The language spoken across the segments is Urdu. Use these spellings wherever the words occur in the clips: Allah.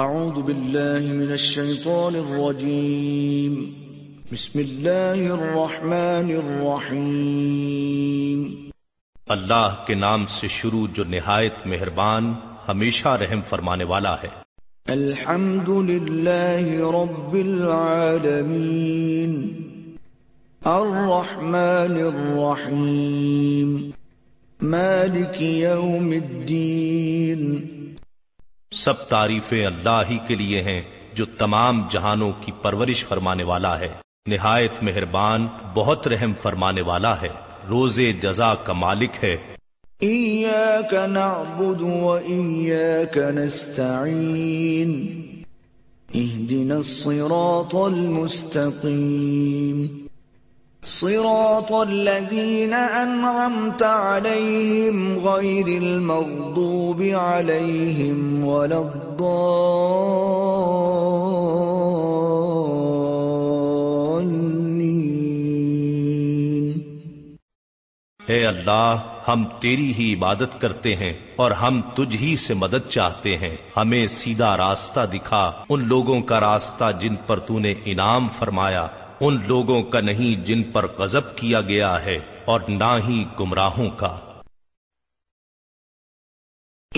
اعوذ باللہ من الشیطان الرجیم بسم اللہ الرحمن الرحیم اللہ کے نام سے شروع جو نہایت مہربان ہمیشہ رحم فرمانے والا ہے۔ الحمد للہ رب العالمین الرحمن الرحیم مالک یوم الدین۔ سب تعریفیں اللہ ہی کے لیے ہیں جو تمام جہانوں کی پرورش فرمانے والا ہے، نہایت مہربان، بہت رحم فرمانے والا ہے، روز جزا کا مالک ہے۔ ایاک نعبد و ایاک نستعین اہدنا الصراط المستقیم صراط الذین انعمت علیہم غیر المغضوب علیہم ولا الضالین۔ اے اللہ، ہم تیری ہی عبادت کرتے ہیں اور ہم تجھ ہی سے مدد چاہتے ہیں، ہمیں سیدھا راستہ دکھا، ان لوگوں کا راستہ جن پر تو نے انعام فرمایا، ان لوگوں کا نہیں جن پر غضب کیا گیا ہے، اور نہ ہی گمراہوں کا۔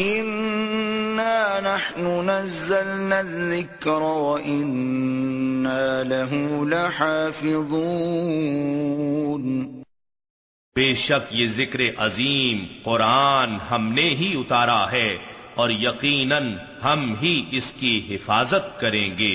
اِنَّا نَحْنُ نَزَّلْنَا الذِّكْرَ وَإِنَّا لَهُ لَحَافِظُونَ۔ بے شک یہ ذکر عظیم قرآن ہم نے ہی اتارا ہے اور یقیناً ہم ہی اس کی حفاظت کریں گے۔